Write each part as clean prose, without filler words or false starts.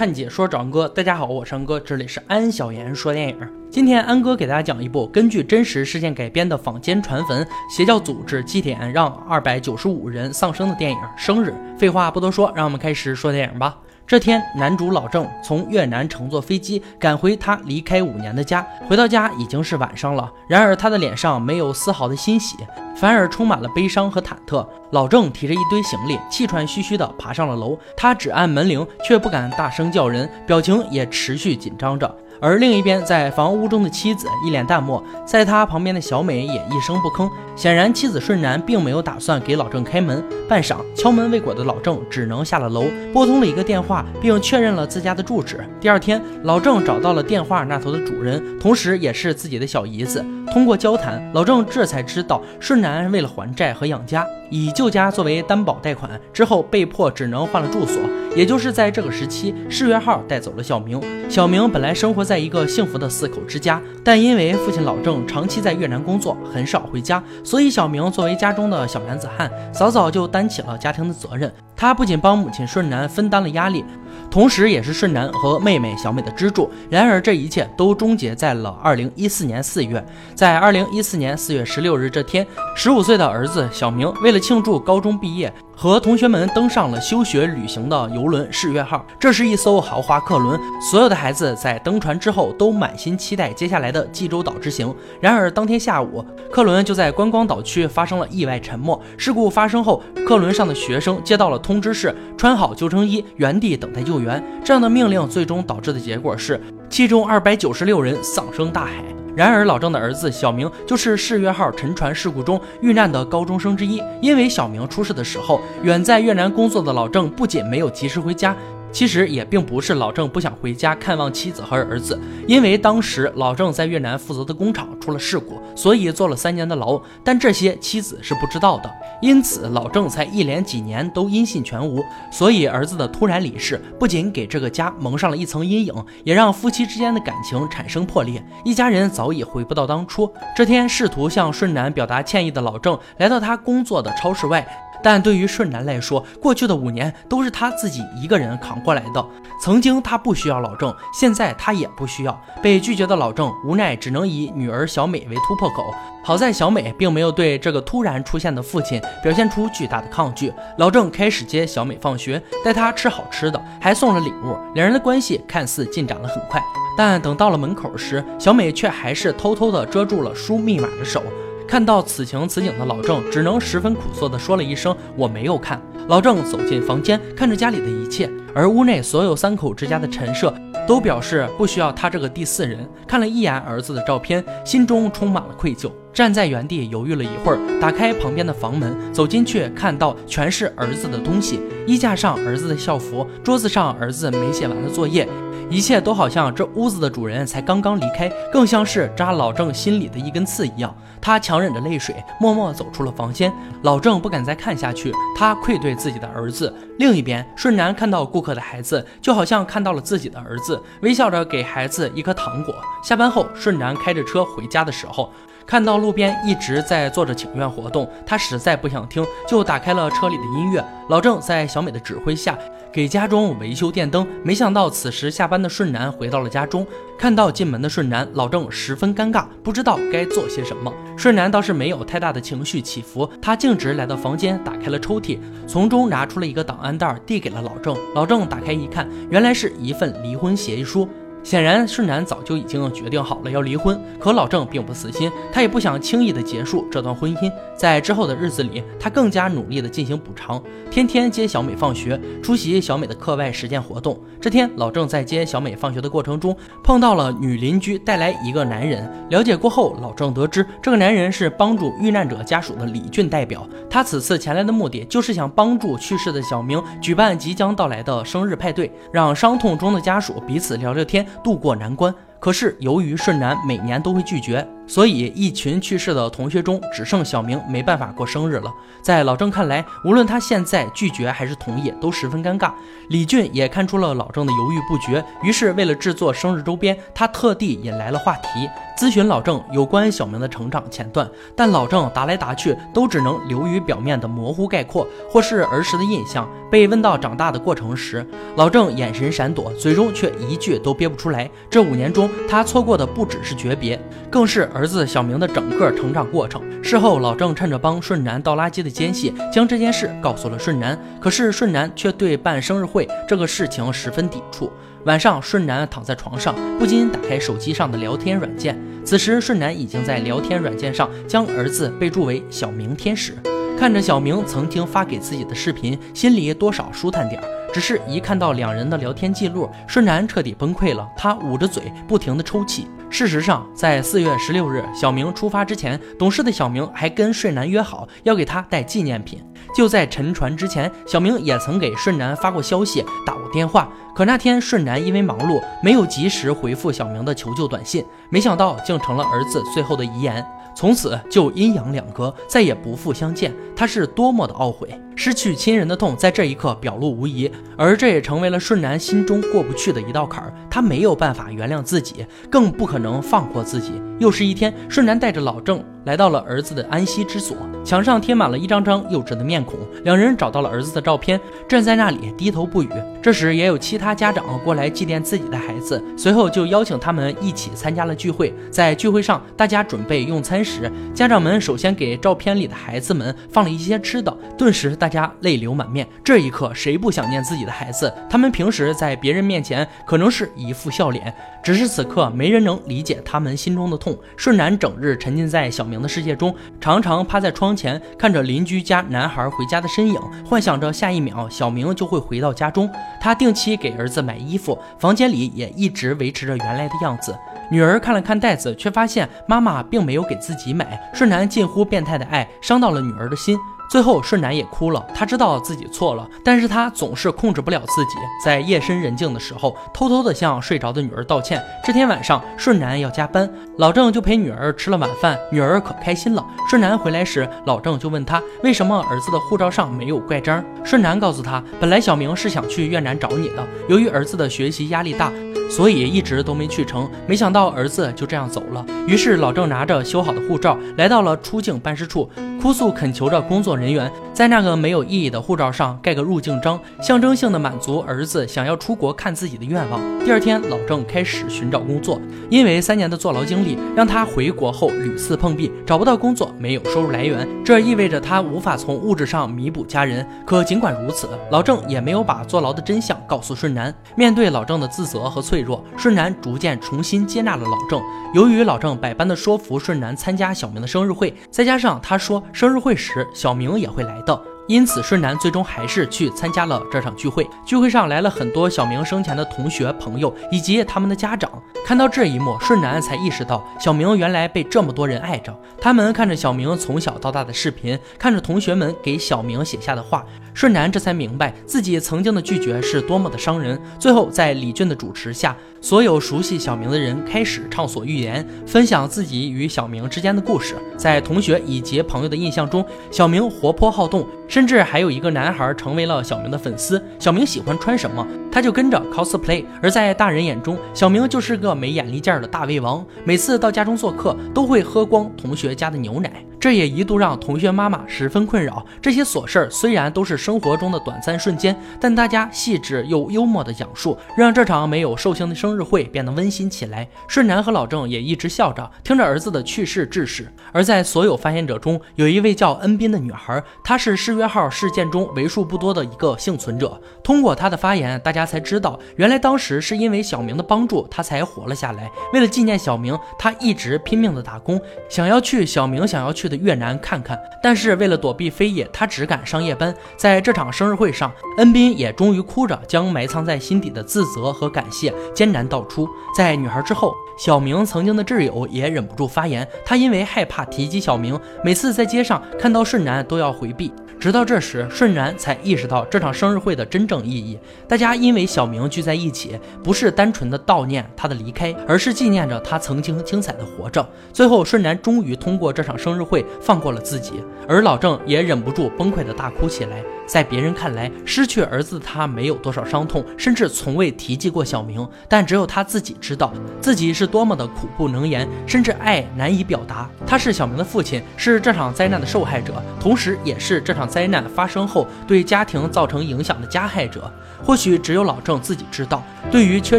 看解说长哥，大家好，我是安哥，这里是安小言说电影。今天安哥给大家讲一部根据真实事件改编的坊间传闻，邪教组织祭典让295人丧生的电影《生日》。废话不多说，让我们开始说电影吧。这天，男主老郑从越南乘坐飞机赶回他离开5年的家，回到家已经是晚上了。然而他的脸上没有丝毫的欣喜，反而充满了悲伤和忐忑。老郑提着一堆行李，气喘吁吁地爬上了楼，他只按门铃，却不敢大声叫人，表情也持续紧张着。而另一边，在房屋中的妻子一脸淡漠，在他旁边的小美也一声不吭，显然妻子顺然并没有打算给老郑开门。半晌敲门未果的老郑只能下了楼，拨通了一个电话，并确认了自家的住址。第二天，老郑找到了电话那头的主人，同时也是自己的小姨子。通过交谈，老郑这才知道顺然为了还债和养家，以旧家作为担保贷款，之后被迫只能换了住所。也就是在这个时期，世越号带走了小明。小明本来生活在一个幸福的4口之家，但因为父亲老郑长期在越南工作，很少回家，所以小明作为家中的小男子汉，早早就担起了家庭的责任。他不仅帮母亲顺然分担了压力，同时也是顺然和妹妹小美的支柱。然而这一切都终结在了2014年4月。在2014年4月16日这天，15岁的儿子小明为了庆祝高中毕业，和同学们登上了休学旅行的游轮世越号。这是一艘豪华客轮，所有的孩子在登船之后都满心期待接下来的济州岛之行。然而当天下午，客轮就在观光岛区发生了意外沉没。事故发生后，客轮上的学生接到了通知，是穿好救生衣，原地等待救援。这样的命令最终导致的结果是，其中296人丧生大海。然而老郑的儿子小明就是世越号沉船事故中遇难的高中生之一。因为小明出事的时候，远在越南工作的老郑不仅没有及时回家，其实也并不是老郑不想回家看望妻子和儿子，因为当时老郑在越南负责的工厂出了事故，所以坐了3年的牢，但这些妻子是不知道的，因此老郑才一连几年都音信全无。所以儿子的突然离世不仅给这个家蒙上了一层阴影，也让夫妻之间的感情产生破裂，一家人早已回不到当初。这天，试图向顺然表达歉意的老郑来到他工作的超市外，但对于顺然来说，过去的5年都是他自己一个人扛过来的。曾经他不需要老郑，现在他也不需要。被拒绝的老郑无奈只能以女儿小美为突破口。好在小美并没有对这个突然出现的父亲表现出巨大的抗拒。老郑开始接小美放学，带她吃好吃的，还送了礼物。两人的关系看似进展了很快，但等到了门口时，小美却还是偷偷地遮住了输密码的手。看到此情此景的老郑只能十分苦涩地说了一声我没有看。老郑走进房间，看着家里的一切，而屋内所有3口之家的陈设都表示不需要他这个第4人。看了一眼儿子的照片，心中充满了愧疚，站在原地犹豫了一会儿，打开旁边的房门走进去，看到全是儿子的东西，衣架上儿子的校服，桌子上儿子没写完的作业，一切都好像这屋子的主人才刚刚离开，更像是扎老郑心里的一根刺一样。他强忍着泪水默默走出了房间。老郑不敢再看下去，他愧对自己的儿子。另一边，顺然看到顾客的孩子就好像看到了自己的儿子，微笑着给孩子一颗糖果。下班后，顺然开着车回家的时候，看到路边一直在做着请愿活动，他实在不想听，就打开了车里的音乐。老郑在小美的指挥下给家中维修电灯，没想到此时下班的顺然回到了家中，看到进门的顺然，老郑十分尴尬，不知道该做些什么。顺然倒是没有太大的情绪起伏，他径直来到房间，打开了抽屉，从中拿出了一个档案袋递给了老郑。老郑打开一看，原来是一份离婚协议书。显然顺然早就已经决定好了要离婚，可老郑并不死心，他也不想轻易的结束这段婚姻。在之后的日子里，他更加努力的进行补偿，天天接小美放学，出席小美的课外实践活动。这天，老郑在接小美放学的过程中碰到了女邻居带来一个男人，了解过后，老郑得知这个男人是帮助遇难者家属的李俊代表，他此次前来的目的就是想帮助去世的小明举办即将到来的生日派对，让伤痛中的家属彼此聊聊天，度过难关。可是由于顺然每年都会拒绝，所以一群去世的同学中，只剩小明没办法过生日了。在老郑看来，无论他现在拒绝还是同意，都十分尴尬。李俊也看出了老郑的犹豫不决，于是为了制作生日周边，他特地引来了话题，咨询老郑有关小明的成长前段。但老郑答来答去，都只能流于表面的模糊概括，或是儿时的印象。被问到长大的过程时，老郑眼神闪躲，嘴中却一句都憋不出来。这5年中，他错过的不只是诀别，更是儿子小明的整个成长过程。事后，老郑趁着帮顺南倒垃圾的间隙，将这件事告诉了顺南。可是顺南却对办生日会这个事情十分抵触。晚上，顺南躺在床上，不禁打开手机上的聊天软件。此时，顺南已经在聊天软件上将儿子备注为小明天使。看着小明曾经发给自己的视频，心里多少舒坦点儿。只是一看到两人的聊天记录，顺南彻底崩溃了。他捂着嘴，不停地抽泣。事实上，在4月16日小明出发之前，懂事的小明还跟顺南约好要给他带纪念品。就在沉船之前，小明也曾给顺南发过消息，打过电话。可那天顺南因为忙碌，没有及时回复小明的求救短信，没想到竟成了儿子最后的遗言。从此就阴阳两隔，再也不复相见。他是多么的懊悔，失去亲人的痛在这一刻表露无遗，而这也成为了顺南心中过不去的一道坎儿。他没有办法原谅自己，更不可能放过自己。又是一天，顺南带着老郑来到了儿子的安息之所，墙上贴满了一张张幼稚的面孔。两人找到了儿子的照片，站在那里低头不语。这时也有其他家长过来祭奠自己的孩子，随后就邀请他们一起参加了聚会。在聚会上，大家准备用餐时，家长们首先给照片里的孩子们放了一些吃的，顿时大家泪流满面。这一刻，谁不想念自己的孩子？他们平时在别人面前可能是一副笑脸，只是此刻没人能理解他们心中的痛。顺南整日沉浸在小明的世界中，常常趴在窗前看着邻居家男孩回家的身影，幻想着下一秒小明就会回到家中。他定期给儿子买衣服，房间里也一直维持着原来的样子。女儿看了看袋子，却发现妈妈并没有给自己买。顺南近乎变态的爱伤到了女儿的心，最后顺南也哭了。他知道自己错了，但是他总是控制不了自己，在夜深人静的时候偷偷的向睡着的女儿道歉。这天晚上，顺南要加班，老郑就陪女儿吃了晚饭，女儿可开心了。顺南回来时，老郑就问他为什么儿子的护照上没有盖章。顺南告诉他，本来小明是想去越南找你的，由于儿子的学习压力大，所以一直都没去成，没想到儿子就这样走了。于是老郑拿着修好的护照来到了出境办事处，哭诉恳求着工作人员在那个没有意义的护照上盖个入境章，象征性的满足儿子想要出国看自己的愿望。第二天，老郑开始寻找工作，因为3年的坐牢经历让他回国后屡次碰壁，找不到工作，没有收入来源，这意味着他无法从物质上弥补家人。可尽管如此，老郑也没有把坐牢的真相告诉顺南。面对老郑的自责和脆弱，顺南逐渐重新接纳了老郑。由于老郑百般的说服顺南参加小明的生日会，再加上他说生日会时小明也会来的，因此顺南最终还是去参加了这场聚会。聚会上来了很多小明生前的同学朋友以及他们的家长。看到这一幕，顺南才意识到小明原来被这么多人爱着。他们看着小明从小到大的视频，看着同学们给小明写下的话，顺南这才明白自己曾经的拒绝是多么的伤人。最后在李俊的主持下，所有熟悉小明的人开始畅所欲言，分享自己与小明之间的故事。在同学以及朋友的印象中，小明活泼好动，甚至还有一个男孩成为了小明的粉丝，小明喜欢穿什么他就跟着 cosplay。 而在大人眼中，小明就是个没眼力劲的大胃王，每次到家中做客都会喝光同学家的牛奶，这也一度让同学妈妈十分困扰。这些琐事虽然都是生活中的短暂瞬间，但大家细致又幽默的讲述，让这场没有寿星的生日会变得温馨起来。顺南和老郑也一直笑着听着儿子的去世致仕。而在所有发言者中，有一位叫恩斌的女孩，她是世约号事件中为数不多的一个幸存者。通过她的发言，大家才知道原来当时是因为小明的帮助她才活了下来。为了纪念小明，她一直拼命的打工，想要去小明想要去的越南看看，但是为了躲避非也，他只赶上夜班。在这场生日会上，恩斌也终于哭着将埋藏在心底的自责和感谢艰难道出。在女孩之后，小明曾经的挚友也忍不住发言，他因为害怕提及小明，每次在街上看到顺南都要回避。直到这时，顺然才意识到这场生日会的真正意义。大家因为小明聚在一起，不是单纯的悼念他的离开，而是纪念着他曾经精彩的活着。最后，顺然终于通过这场生日会放过了自己，而老郑也忍不住崩溃的大哭起来。在别人看来，失去儿子的他没有多少伤痛，甚至从未提及过小明，但只有他自己知道，自己是多么的苦不能言，甚至爱难以表达。他是小明的父亲，是这场灾难的受害者，同时也是这场灾难发生后对家庭造成影响的加害者。或许只有老郑自己知道，对于缺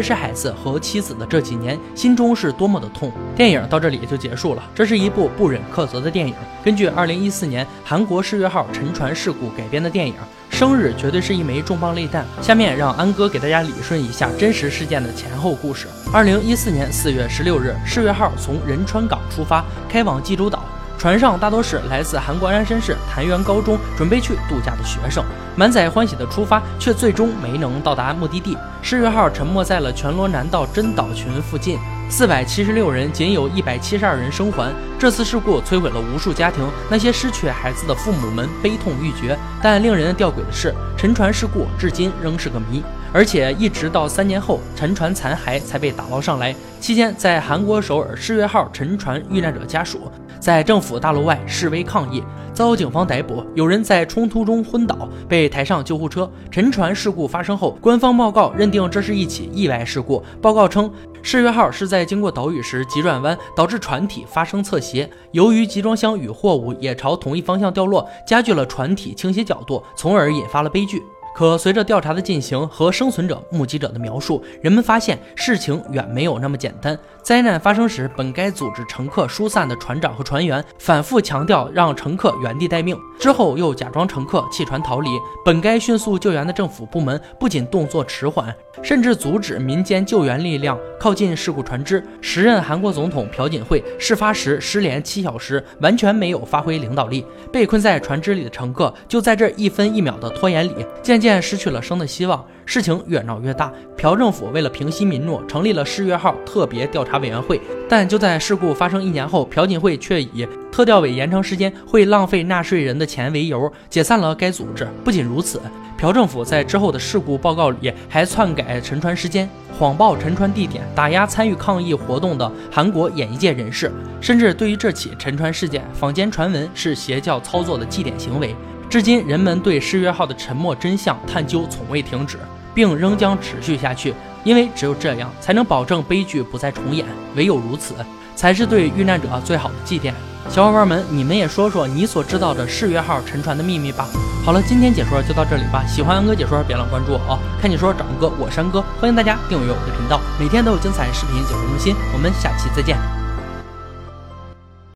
失孩子和妻子的这几年，心中是多么的痛。电影到这里就结束了，这是一部不忍苛责的电影，根据2014年韩国世越号沉船事故改编的电影。生日绝对是一枚重磅类弹。下面让安哥给大家理顺一下真实事件的前后故事。2014年4月16日，世越号从仁川港出发，开往济州岛。船上大多是来自韩国安山市檀园高中准备去度假的学生，满载欢喜的出发，却最终没能到达目的地。世越号沉没在了全罗南道真岛群附近，476人仅有172人生还。这次事故摧毁了无数家庭，那些失去孩子的父母们悲痛欲绝。但令人吊诡的是，沉船事故至今仍是个谜，而且一直到3年后，沉船残骸才被打捞上来。期间，在韩国首尔世越号沉船遇难者家属在政府大楼外示威抗议，遭警方逮捕，有人在冲突中昏倒，被抬上救护车。沉船事故发生后，官方报告认定这是一起意外事故。报告称，世越号是在经过岛屿时急转弯，导致船体发生侧斜。由于集装箱与货物也朝同一方向掉落，加剧了船体倾斜角度，从而引发了悲剧。可随着调查的进行和生存者、目击者的描述，人们发现事情远没有那么简单。灾难发生时，本该组织乘客疏散的船长和船员反复强调让乘客原地待命，之后又假装乘客弃船逃离。本该迅速救援的政府部门不仅动作迟缓，甚至阻止民间救援力量靠近事故船只。时任韩国总统朴槿惠事发时失联7小时，完全没有发挥领导力。被困在船只里的乘客就在这一分一秒的拖延里渐渐失去了生的希望。事情越闹越大，朴政府为了平息民怒，成立了世越号特别调查委员会。但就在事故发生1年后，朴槿惠却以特调委延长时间会浪费纳税人的钱为由，解散了该组织。不仅如此，朴政府在之后的事故报告里还篡改沉船时间，谎报沉船地点，打压参与抗议活动的韩国演艺界人士，甚至对于这起沉船事件，坊间传闻是邪教操作的祭奠行为。至今，人们对世越号的沉没真相探究从未停止，并仍将持续下去，因为只有这样才能保证悲剧不再重演，唯有如此，才是对遇难者最好的祭奠。小伙伴们，你们也说说你所知道的世越号沉船的秘密吧。好了，今天解说就到这里吧。喜欢安哥解说，别忘关注我啊！看解说找安哥，我是安哥，欢迎大家订阅我的频道，每天都有精彩视频解说更新。我们下期再见。